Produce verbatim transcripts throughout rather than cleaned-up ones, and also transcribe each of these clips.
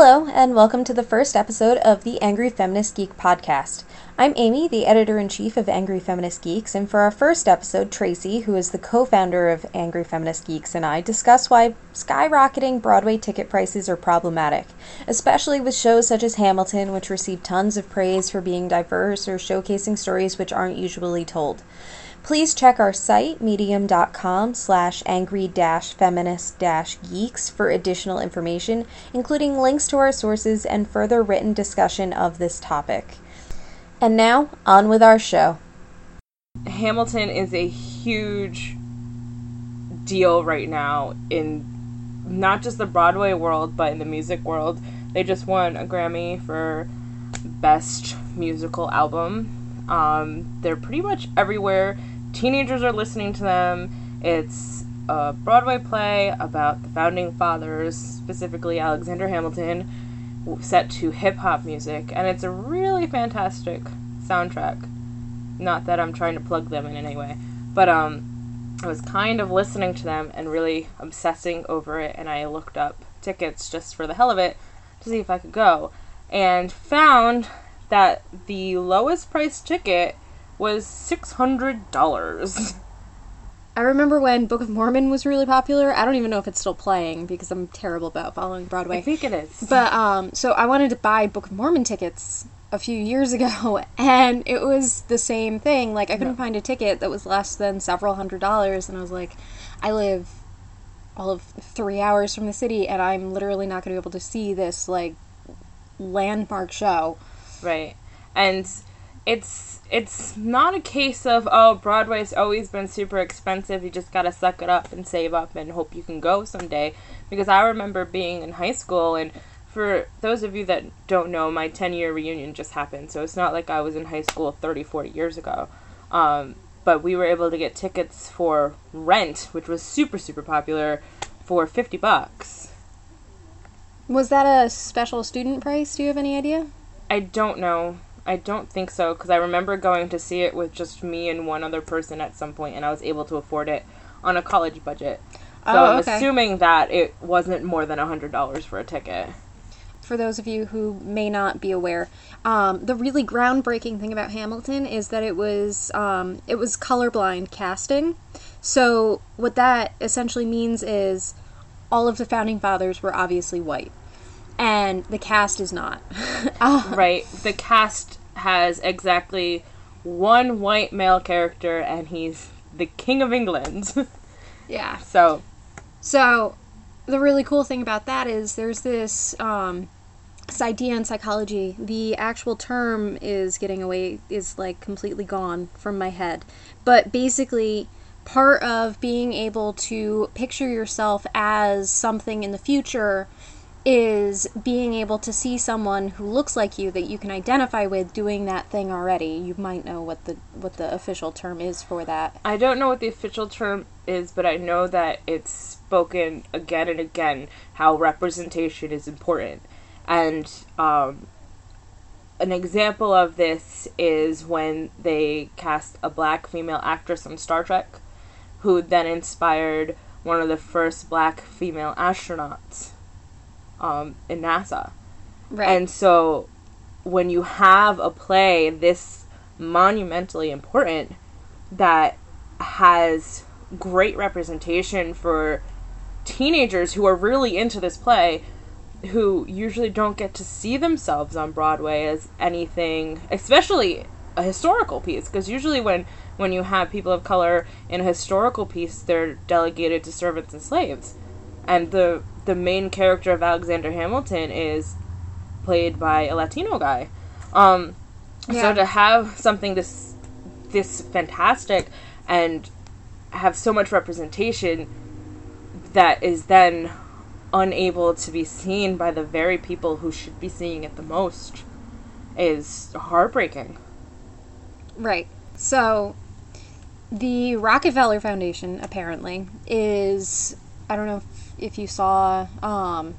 Hello, and welcome to the first episode of the Angry Feminist Geek podcast. I'm Amy, the editor-in-chief of Angry Feminist Geeks, and for our first episode, Tracy, who is the co-founder of Angry Feminist Geeks, and I discuss why skyrocketing Broadway ticket prices are problematic, especially with shows such as Hamilton, which receive tons of praise for being diverse or showcasing stories which aren't usually told. Please check our site, medium.com slash angry-feminist-geeks for additional information, including links to our sources and further written discussion of this topic. And now, on with our show. Hamilton is a huge deal right now in not just the Broadway world, but in the music world. They just won a Grammy for Best Musical Album. Um, they're pretty much everywhere. Teenagers are listening to them. It's a Broadway play about the founding fathers, specifically Alexander Hamilton, set to hip-hop music, and it's a really fantastic soundtrack. Not that I'm trying to plug them in any way, but um, I was kind of listening to them and really obsessing over it, and I looked up tickets just for the hell of it to see if I could go, and found that the lowest priced ticket was six hundred dollars. I remember when Book of Mormon was really popular. I don't even know if it's still playing because I'm terrible about following Broadway. I think it is. But, um, so I wanted to buy Book of Mormon tickets a few years ago, and it was the same thing. Like, I couldn't no. find a ticket that was less than several hundred dollars, and I was like, I live all of three hours from the city, and I'm literally not going to be able to see this, like, landmark show. Right. And it's... It's not a case of, oh, Broadway's always been super expensive, you just gotta suck it up and save up and hope you can go someday, because I remember being in high school, and for those of you that don't know, my ten-year reunion just happened, so it's not like I was in high school thirty, forty years ago, um, but we were able to get tickets for Rent, which was super, super popular, for fifty bucks. Was that a special student price? Do you have any idea? I don't know. I don't think so, because I remember going to see it with just me and one other person at some point, and I was able to afford it on a college budget. So oh, okay. I'm assuming that it wasn't more than one hundred dollars for a ticket. For those of you who may not be aware, um, the really groundbreaking thing about Hamilton is that it was um, it was colorblind casting. So what that essentially means is all of the founding fathers were obviously white. And the cast is not. uh. Right. The cast has exactly one white male character, and he's the King of England. Yeah. So. So, the really cool thing about that is there's this, um, this idea in psychology. The actual term is getting away, is like completely gone from my head. But basically, part of being able to picture yourself as something in the future is being able to see someone who looks like you that you can identify with doing that thing already. You might know what the what the official term is for that. I don't know what the official term is, but I know that it's spoken again and again how representation is important. And um, an example of this is when they cast a black female actress on Star Trek, who then inspired one of the first black female astronauts Um, in NASA. Right. And so when you have a play this monumentally important that has great representation for teenagers who are really into this play, who usually don't get to see themselves on Broadway as anything, especially a historical piece, because usually when, when you have people of color in a historical piece, they're delegated to servants and slaves. And the the main character of Alexander Hamilton is played by a Latino guy. Um, yeah. So to have something this this fantastic and have so much representation that is then unable to be seen by the very people who should be seeing it the most is heartbreaking. Right. So the Rockefeller Foundation, apparently, is... I don't know if, if you saw, um,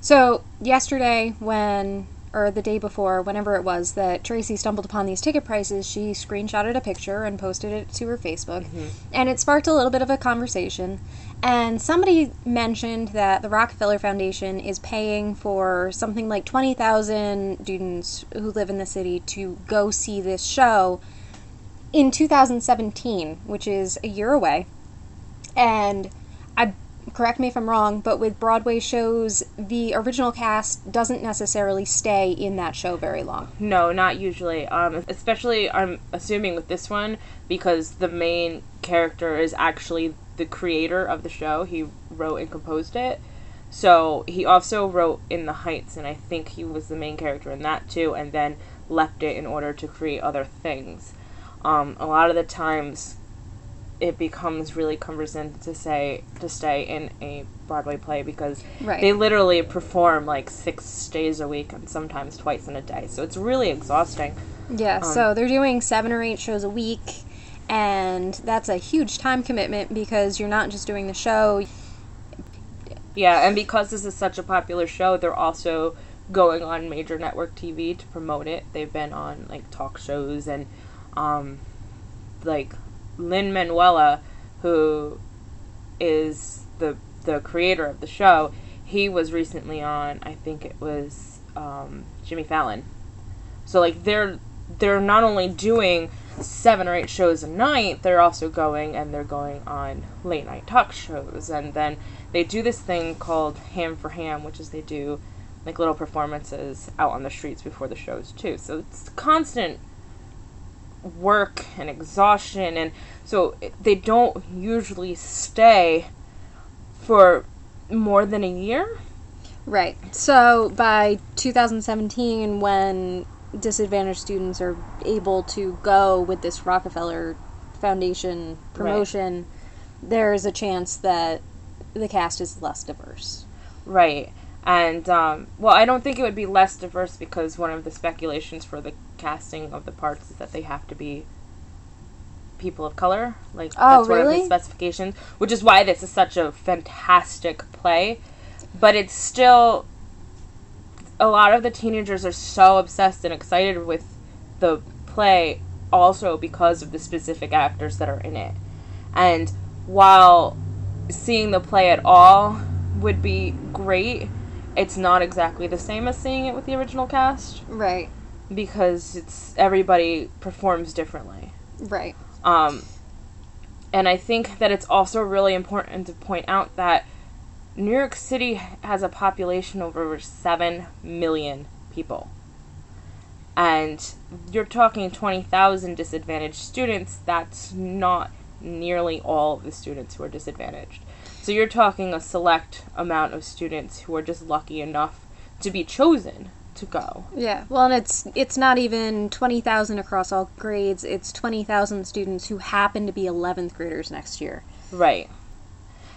so yesterday when or the day before, whenever it was, that Tracy stumbled upon these ticket prices, she screenshotted a picture and posted it to her Facebook. Mm-hmm. And it sparked a little bit of a conversation. And somebody mentioned that the Rockefeller Foundation is paying for something like twenty thousand students who live in the city to go see this show in two thousand seventeen, which is a year away. And I correct me if I'm wrong, but with Broadway shows, the original cast doesn't necessarily stay in that show very long. No, not usually. Um, especially, I'm assuming with this one, because the main character is actually the creator of the show. He wrote and composed it. So he also wrote In the Heights, and I think he was the main character in that too, and then left it in order to create other things. Um, a lot of the times, it becomes really cumbersome to say to stay in a Broadway play because right. they literally perform like six days a week and sometimes twice in a day. So it's really exhausting. Yeah, um, so they're doing seven or eight shows a week, and that's a huge time commitment because you're not just doing the show. Yeah, and because this is such a popular show, they're also going on major network T V to promote it. They've been on like talk shows and um, like Lin-Manuel, who is the the creator of the show, he was recently on, I think it was um, Jimmy Fallon. So like they're they're not only doing seven or eight shows a night, they're also going and they're going on late night talk shows, and then they do this thing called Ham for Ham, which is they do like little performances out on the streets before the shows too. So it's constant work and exhaustion, and so they don't usually stay for more than a year. Right. So by two thousand seventeen, when disadvantaged students are able to go with this Rockefeller Foundation promotion, right. there's a chance that the cast is less diverse. Right. And, um, well, I don't think it would be less diverse because one of the speculations for the casting of the parts is that they have to be people of color. Like, oh, that's really? One of the specifications, which is why this is such a fantastic play. But it's still, a lot of the teenagers are so obsessed and excited with the play also because of the specific actors that are in it. And while seeing the play at all would be great, it's not exactly the same as seeing it with the original cast. Right. Because it's everybody performs differently. Right. Um, and I think that it's also really important to point out that New York City has a population of over seven million people. And you're talking twenty thousand disadvantaged students. That's not nearly all the students who are disadvantaged. So you're talking a select amount of students who are just lucky enough to be chosen to go. Yeah, well, and it's it's not even twenty thousand across all grades. It's twenty thousand students who happen to be eleventh graders next year. Right.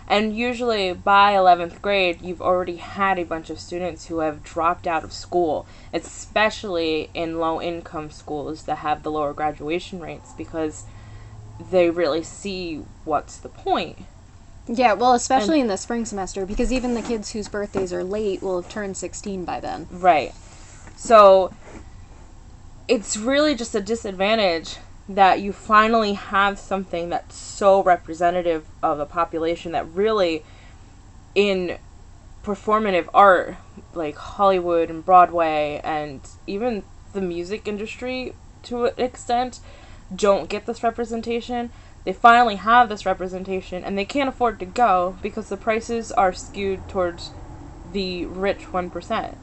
And usually by eleventh grade, you've already had a bunch of students who have dropped out of school, especially in low-income schools that have the lower graduation rates because they really see what's the point. Yeah, well, especially and, in the spring semester, because even the kids whose birthdays are late will have turned sixteen by then. Right. So, it's really just a disadvantage that you finally have something that's so representative of a population that really, in performative art, like Hollywood and Broadway, and even the music industry, to an extent, don't get this representation. They finally have this representation, and they can't afford to go because the prices are skewed towards the rich one percent.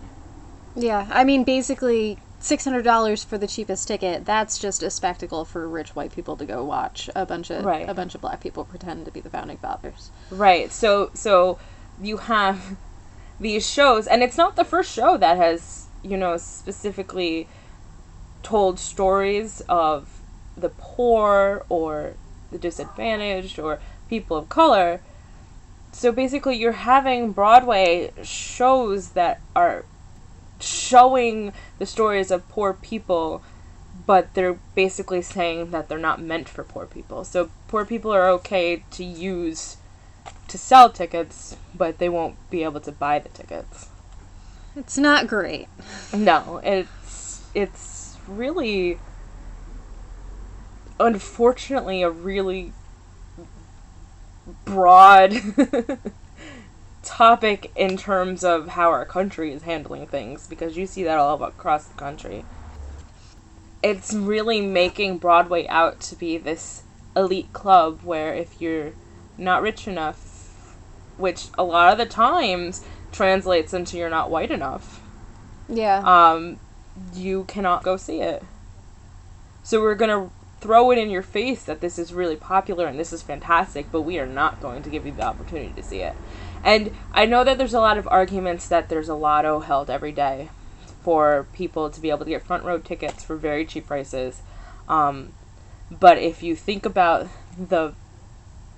Yeah, I mean, basically, six hundred dollars for the cheapest ticket, that's just a spectacle for rich white people to go watch a bunch of right. a bunch of black people pretend to be the founding fathers. Right, so, so you have these shows, and it's not the first show that has, you know, specifically told stories of the poor or the disadvantaged or people of color. So basically you're having Broadway shows that are showing the stories of poor people, but they're basically saying that they're not meant for poor people. So poor people are okay to use to sell tickets, but they won't be able to buy the tickets. It's not great. No, it's it's really, unfortunately, a really broad topic in terms of how our country is handling things, because you see that all across the country. It's really making Broadway out to be this elite club where if you're not rich enough, which a lot of the times translates into you're not white enough. Yeah. Um, you cannot go see it. So we're gonna throw it in your face that this is really popular and this is fantastic, but we are not going to give you the opportunity to see it. And I know that there's a lot of arguments that there's a lotto held every day for people to be able to get front row tickets for very cheap prices. Um, but if you think about the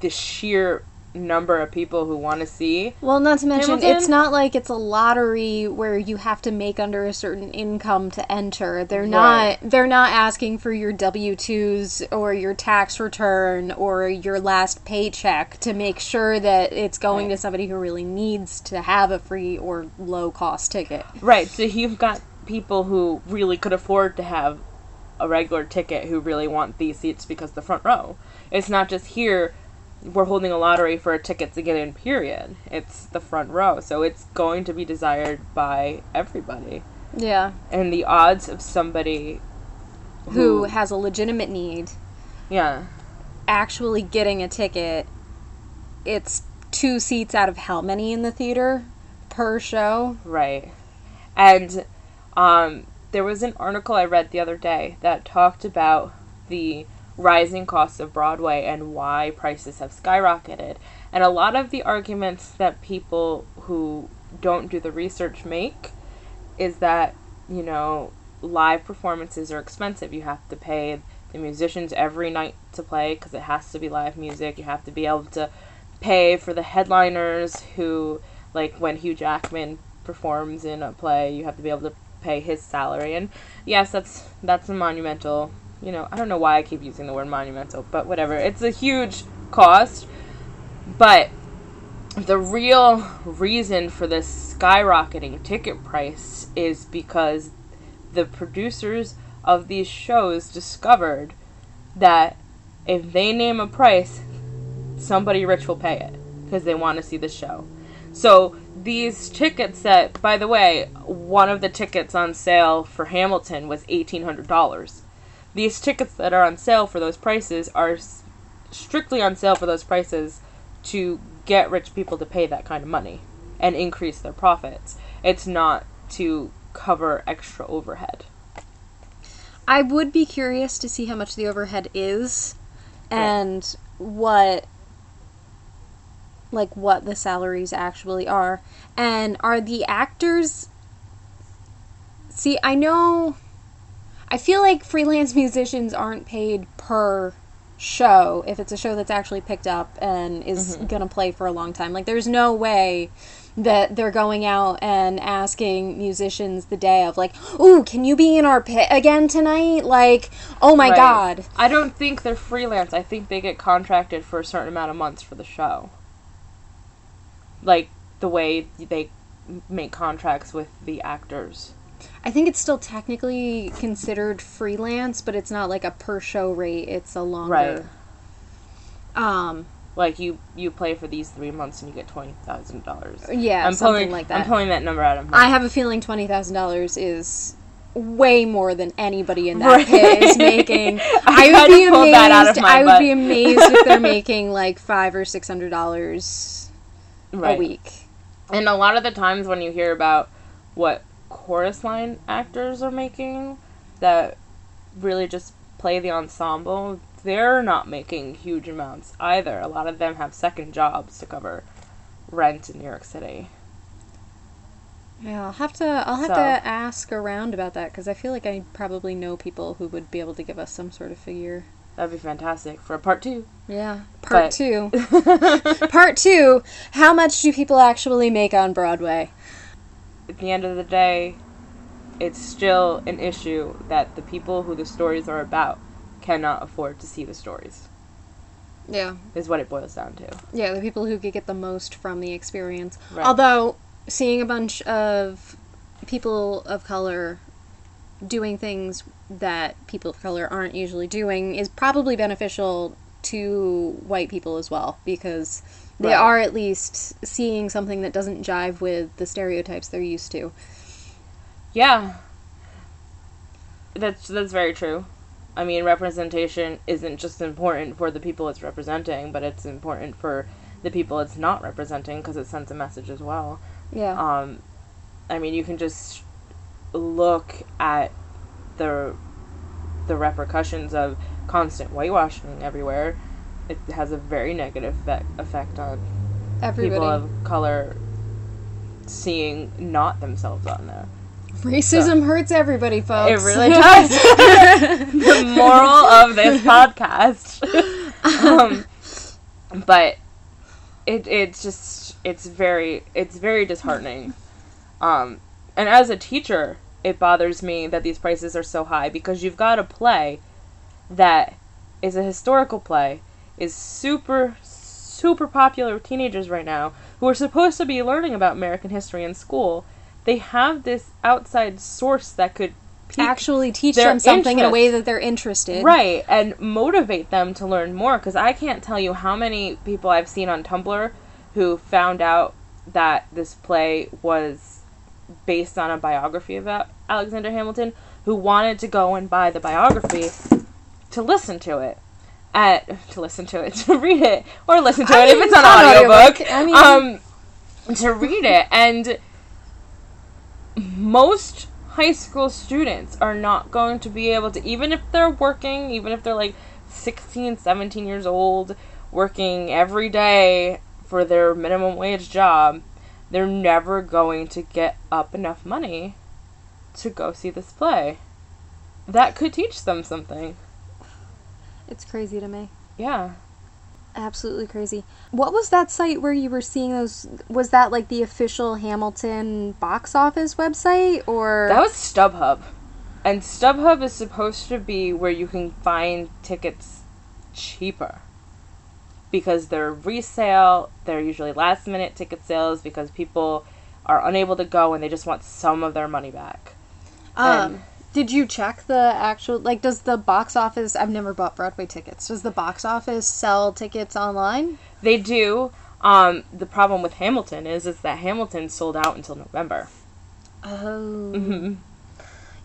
the sheer number of people who want to see, well, not to mention Hamilton, it's not like it's a lottery where you have to make under a certain income to enter. They're right. not they're not asking for your W two's or your tax return or your last paycheck to make sure that it's going right. to somebody who really needs to have a free or low cost ticket. Right. So you've got people who really could afford to have a regular ticket who really want these seats because the front row. It's not just here we're holding a lottery for tickets to get in, period. It's the front row, so it's going to be desired by everybody. Yeah. And the odds of somebody who, who has a legitimate need yeah, actually getting a ticket, it's two seats out of how many in the theater per show? Right. And um, there was an article I read the other day that talked about the rising costs of Broadway and why prices have skyrocketed. And a lot of the arguments that people who don't do the research make is that, you know, live performances are expensive. You have to pay the musicians every night to play because it has to be live music. You have to be able to pay for the headliners who, like when Hugh Jackman performs in a play, you have to be able to pay his salary. And yes, that's that's a monumental, you know, I don't know why I keep using the word monumental, but whatever. It's a huge cost. But the real reason for this skyrocketing ticket price is because the producers of these shows discovered that if they name a price, somebody rich will pay it because they want to see the show. So these tickets that, by the way, one of the tickets on sale for Hamilton was eighteen hundred dollars. These tickets that are on sale for those prices are strictly on sale for those prices to get rich people to pay that kind of money and increase their profits. It's not to cover extra overhead. I would be curious to see how much the overhead is and yeah. what like what the salaries actually are. And are the actors... See, I know... I feel like freelance musicians aren't paid per show if it's a show that's actually picked up and is mm-hmm. going to play for a long time. Like, there's no way that they're going out and asking musicians the day of, like, ooh, can you be in our pit again tonight? Like, oh my right. God. I don't think they're freelance. I think they get contracted for a certain amount of months for the show. Like, the way they make contracts with the actors. I think it's still technically considered freelance, but it's not like a per show rate. It's a longer. Right. Um, like you, you play for these three months and you get twenty thousand dollars. Yeah, I'm something pulling, like that. I'm pulling that number out of my. I have a feeling twenty thousand dollars is way more than anybody in that right. pit is making. I, I would be amazed. That out of my I would butt. be amazed if they're making like five or six hundred dollars right. a week. And a lot of the times when you hear about what chorus line actors are making that really just play the ensemble, they're not making huge amounts either. A lot of them have second jobs to cover rent in New York City. Yeah, I'll have to I'll have so, to ask around about that because I feel like I probably know people who would be able to give us some sort of figure. That'd be fantastic for a part two. Yeah, part but. two. Part two, how much do people actually make on Broadway? At the end of the day, it's still an issue that the people who the stories are about cannot afford to see the stories. Yeah. Is what it boils down to. Yeah, the people who could get the most from the experience. Right. Although, seeing a bunch of people of color doing things that people of color aren't usually doing is probably beneficial to white people as well, because they right. are at least seeing something that doesn't jive with the stereotypes they're used to. Yeah. That's that's very true. I mean, representation isn't just important for the people it's representing, but it's important for the people it's not representing, because it sends a message as well. Yeah. Um, I mean, you can just look at the the repercussions of constant whitewashing everywhere. It has a very negative effect on everybody. People of color seeing not themselves on there. Racism so. hurts everybody, folks. It really does. The moral of this podcast. Um, but it it's just it's very it's very disheartening. Um, and as a teacher, it bothers me that these prices are so high, because you've got a play that is a historical play, is super super popular with teenagers right now who are supposed to be learning about American history in school. They have this outside source that could actually teach them something interest. in a way that they're interested. Right, and motivate them to learn more, because I can't tell you how many people I've seen on Tumblr who found out that this play was based on a biography of Alexander Hamilton, who wanted to go and buy the biography to listen to it. At, to listen to it, to read it, or listen to I it mean, if it's on audiobook. audiobook. I mean... Um, to read it, and... Most high school students are not going to be able to, even if they're working, even if they're like sixteen, seventeen years old, working every day for their minimum wage job, they're never going to get up enough money to go see this play. That could teach them something. It's crazy to me. Yeah. Absolutely crazy. What was that site where you were seeing those? Was that like the official Hamilton box office website, or? That was StubHub. And StubHub is supposed to be where you can find tickets cheaper. Because they're resale, they're usually last minute ticket sales because people are unable to go and they just want some of their money back. Um. And- Did you check the actual, like, does the box office, I've never bought Broadway tickets, does the box office sell tickets online? They do. Um, the problem with Hamilton is, is that Hamilton sold out until November. Oh. Mm-hmm.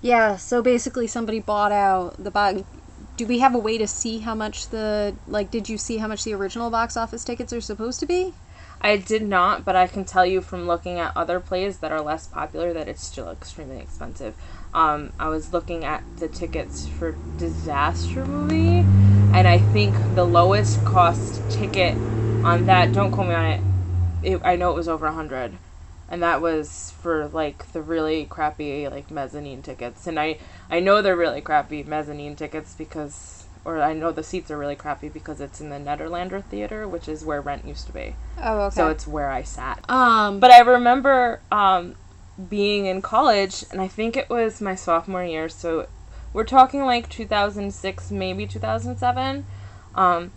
Yeah, so basically somebody bought out the box. Do we have a way to see how much the, like, did you see how much the original box office tickets are supposed to be? I did not, but I can tell you from looking at other plays that are less popular that it's still extremely expensive. Um, I was looking at the tickets for Disaster Movie, and I think the lowest cost ticket on that, don't quote me on it, it I know it was over one hundred, and that was for, like, the really crappy, like, mezzanine tickets, and I, I know they're really crappy mezzanine tickets because, or I know the seats are really crappy because it's in the Nederlander Theater, which is where Rent used to be. Oh, okay. So it's where I sat. Um, but I remember, um... being in college, and I think it was my sophomore year, so we're talking like two thousand six, maybe two thousand seven, um,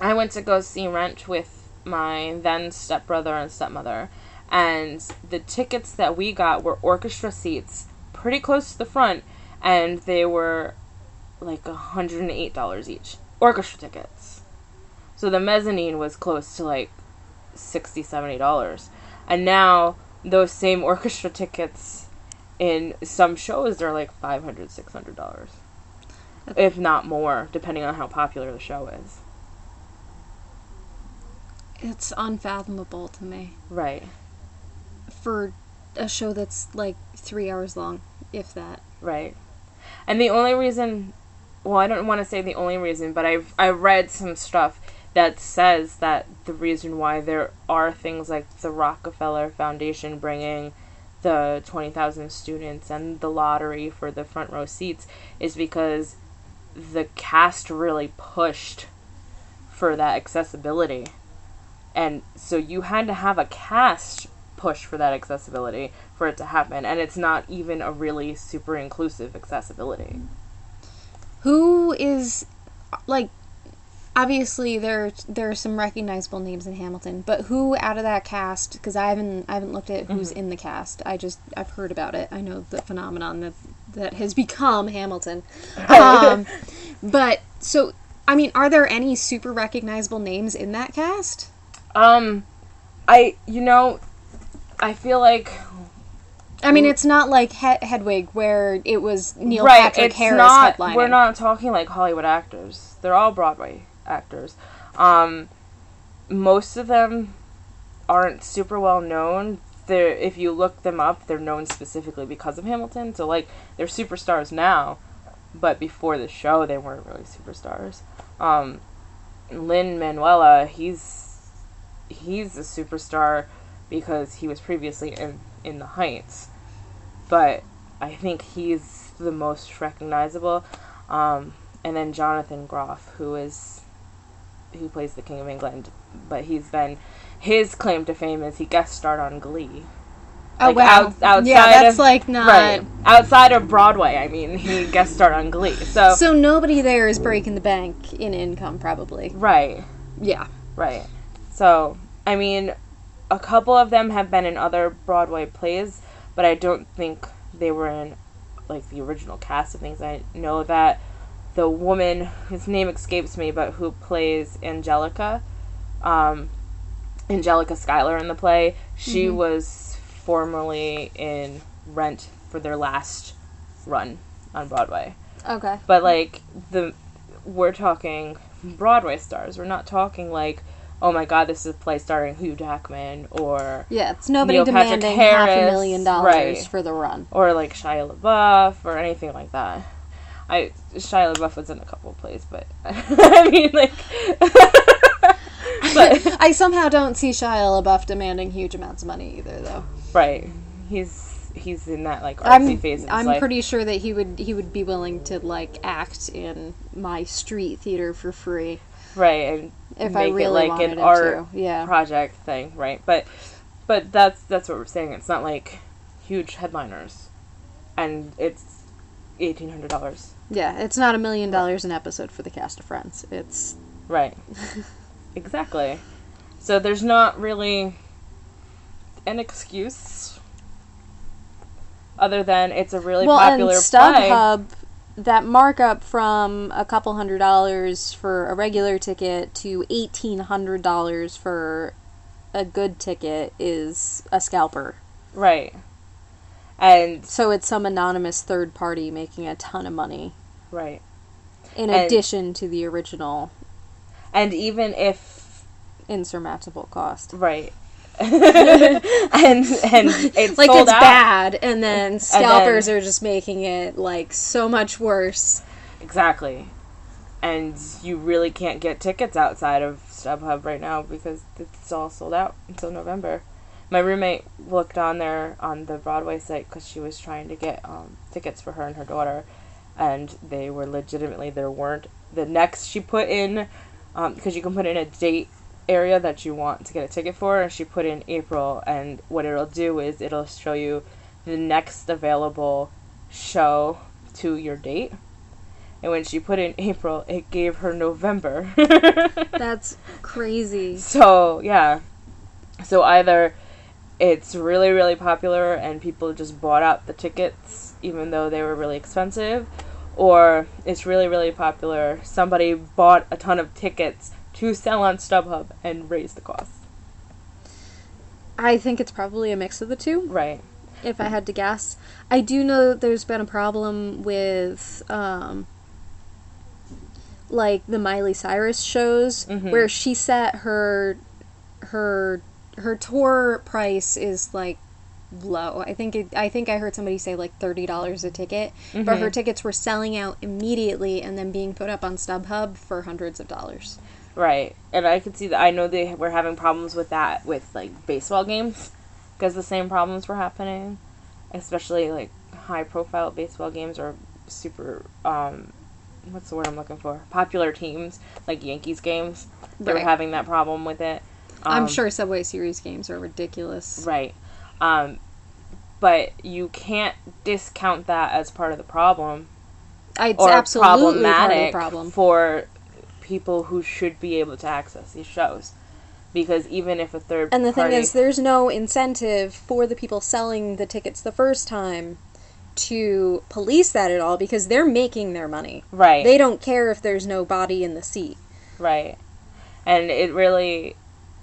I went to go see Rent with my then stepbrother and stepmother, and the tickets that we got were orchestra seats, pretty close to the front, and they were like one hundred eight dollars each, orchestra tickets. So the mezzanine was close to like sixty dollars, seventy dollars, and now those same orchestra tickets in some shows are like five hundred dollars, six hundred dollars. If not more, depending on how popular the show is. It's unfathomable to me. Right. For a show that's like three hours long, if that. Right. And the only reason, well, I don't want to say the only reason, but I've I read some stuff that says that the reason why there are things like the Rockefeller Foundation bringing the twenty thousand students and the lottery for the front row seats is because the cast really pushed for that accessibility. And so you had to have a cast push for that accessibility for it to happen. And it's not even a really super inclusive accessibility. Who is, like... obviously there there are some recognizable names in Hamilton, but who out of that cast? Because I haven't I haven't looked at who's mm-hmm. in the cast. I just I've heard about it. I know the phenomenon that that has become Hamilton. Um, but so I mean, are there any super recognizable names in that cast? Um, I you know, I feel like. I mean, it's not like Hed- Hedwig, where it was Neil right, Patrick it's Harris not, headlining. We're not talking like Hollywood actors. They're all Broadway actors. Um, most of them aren't super well known. They're, if you look them up, they're known specifically because of Hamilton. So, like, they're superstars now, but before the show, they weren't really superstars. Um, Lin-Manuel, he's, he's a superstar because he was previously in In the Heights. But I think he's the most recognizable. Um, and then Jonathan Groff, who is who plays the King of England, but he's been his claim to fame is he guest starred on Glee. Oh like, wow! Out, outside yeah, that's of, like not right, outside of Broadway. I mean, he guest starred on Glee. So so nobody there is breaking the bank in income, probably. Right. Yeah. Right. So I mean. A couple of them have been in other Broadway plays, but I don't think they were in, like, the original cast of things. I know that the woman, whose name escapes me, but who plays Angelica, um, Angelica Schuyler in the play, she mm-hmm. was formerly in Rent for their last run on Broadway. Okay. But, like, the we're talking Broadway stars. We're not talking, like, oh my God, this is a play starring Hugh Jackman or yeah, it's nobody Neil demanding Harris, half a million dollars right. for the run, or like Shia LaBeouf or anything like that. I Shia LaBeouf was in a couple of plays, but I mean, like, but I somehow don't see Shia LaBeouf demanding huge amounts of money either, though. Right, he's he's in that like artsy I'm, phase. Of his I'm life. Pretty sure that he would he would be willing to like act in my street theater for free. Right, and if make I really it like an art yeah. project thing, right? But, but that's that's what we're saying. It's not like huge headliners, and it's eighteen hundred dollars. Yeah, it's not a million dollars an episode for the cast of Friends. It's right, exactly. So there's not really an excuse other than it's a really well, popular and StubHub play. That markup from a couple hundred dollars for a regular ticket to eighteen hundred dollars for a good ticket is a scalper. Right. And so it's some anonymous third party making a ton of money. Right. In and, addition to the original. And even if... insurmountable cost. Right. and and it's like sold it's out. Bad, and then scalpers and then, are just making it like so much worse. Exactly, and you really can't get tickets outside of StubHub right now because it's all sold out until November. My roommate looked on there on the Broadway site because she was trying to get um, tickets for her and her daughter, and they were legitimately there weren't. The next she put in, um, because you can put in a date. Area that you want to get a ticket for, and she put in April, and what it'll do is it'll show you the next available show to your date, and when she put in April, it gave her November. That's crazy. So, yeah. So either it's really, really popular, and people just bought out the tickets, even though they were really expensive, or it's really, really popular, somebody bought a ton of tickets to sell on StubHub and raise the cost. I think it's probably a mix of the two. Right. If I had to guess. I do know that there's been a problem with, um, like, the Miley Cyrus shows, mm-hmm. where she set her, her, her tour price is, like, low. I think it, I think I heard somebody say like thirty dollars a ticket, mm-hmm. but her tickets were selling out immediately and then being put up on StubHub for hundreds of dollars. Right, and I could see that. I know they were having problems with that with, like, baseball games, because the same problems were happening, especially, like, high-profile baseball games or super, um, what's the word I'm looking for? Popular teams, like Yankees games. They right. were having that problem with it. Um, I'm sure Subway Series games are ridiculous. Right. Um, but you can't discount that as part of the problem. It's or absolutely problematic part of the problem. For... people who should be able to access these shows. Because even if a third party... And the thing is, there's no incentive for the people selling the tickets the first time to police that at all, because they're making their money. Right. They don't care if there's no body in the seat. Right. And it really...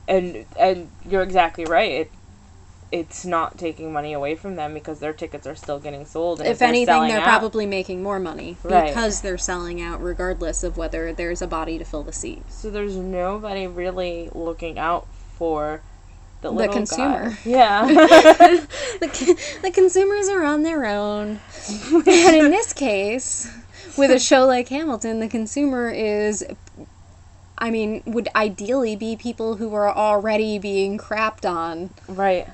And and you're exactly right. It It's not taking money away from them because their tickets are still getting sold. And if, if they're anything, they're out, probably making more money because right. they're selling out regardless of whether there's a body to fill the seat. So there's nobody really looking out for the, the little consumer. Guy. Yeah. the, the consumers are on their own. And in this case, with a show like Hamilton, the consumer is... I mean, would ideally be people who are already being crapped on. Right.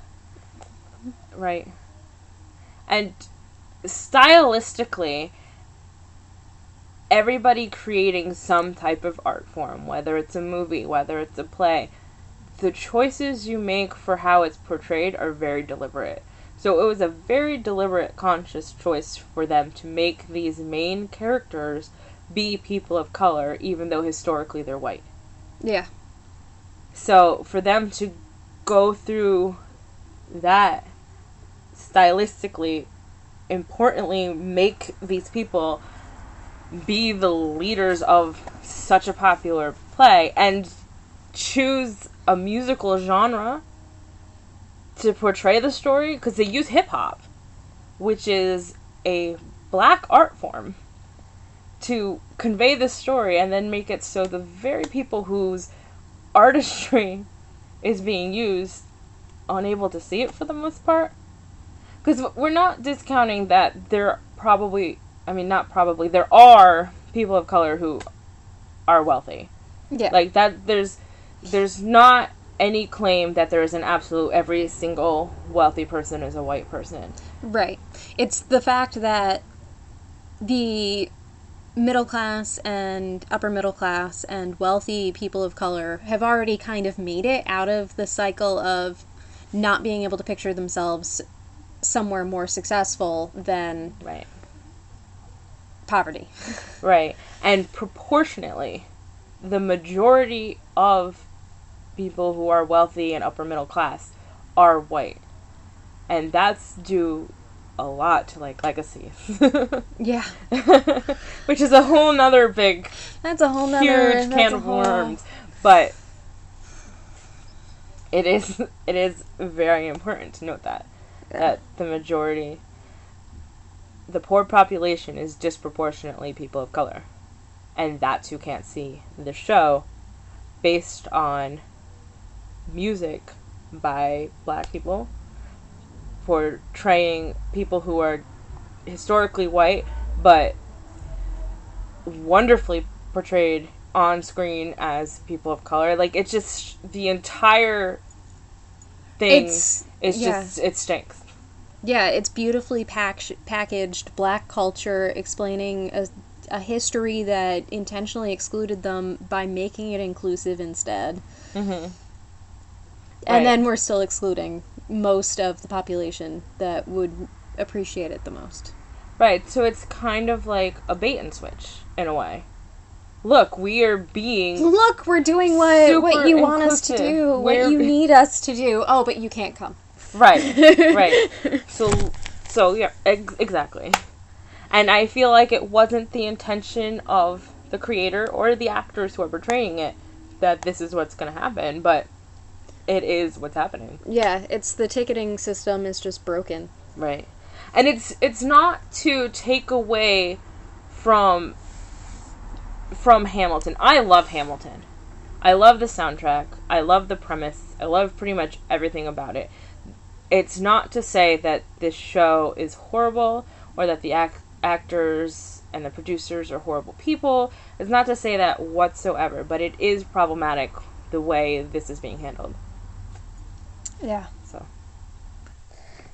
Right. And stylistically, everybody creating some type of art form, whether it's a movie, whether it's a play, the choices you make for how it's portrayed are very deliberate. So it was a very deliberate, conscious choice for them to make these main characters be people of color, even though historically they're white. Yeah. So, for them to go through that, stylistically, importantly, make these people be the leaders of such a popular play, and choose a musical genre to portray the story, because they use hip-hop, which is a black art form, to convey the story and then make it so the very people whose artistry is being used unable to see it for the most part. Because we're not discounting that there probably, I mean not probably, there are people of color who are wealthy. Yeah. Like that, there's, there's not any claim that there is an absolute every single wealthy person is a white person. Right. It's the fact that the middle class and upper middle class and wealthy people of color have already kind of made it out of the cycle of not being able to picture themselves somewhere more successful than right. poverty. Right. And proportionately, the majority of people who are wealthy and upper middle class are white. And that's due a lot to, like, legacy. Yeah. Which is a whole nother big... That's a whole nother... Huge can of worms. But it is it is very important to note that. Yeah. That the majority... The poor population is disproportionately people of color. And that's who can't see the show based on music by black people, portraying people who are historically white, but wonderfully portrayed on screen as people of color. Like, it's just, the entire thing it's, is yeah. just, it stinks. Yeah, it's beautifully pack- packaged black culture explaining a, a history that intentionally excluded them by making it inclusive instead. Mm-hmm. And right. then we're still excluding most of the population that would appreciate it the most. Right, so it's kind of like a bait and switch, in a way. Look, we are being... Look, we're doing what, what you want us to do, we're what you be- need us to do. Oh, but you can't come. Right, right. So, so yeah, ex- exactly. And I feel like it wasn't the intention of the creator or the actors who are portraying it that this is what's going to happen, but... It is what's happening. Yeah, it's the ticketing system is just broken. Right. And it's it's not to take away from from Hamilton. I love Hamilton. I love the soundtrack. I love the premise. I love pretty much everything about it. It's not to say that this show is horrible or that the ac- actors and the producers are horrible people. It's not to say that whatsoever, but it is problematic the way this is being handled. Yeah. So.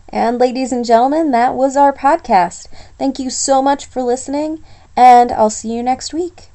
And ladies and gentlemen, that was our podcast. Thank you so much for listening, and I'll see you next week.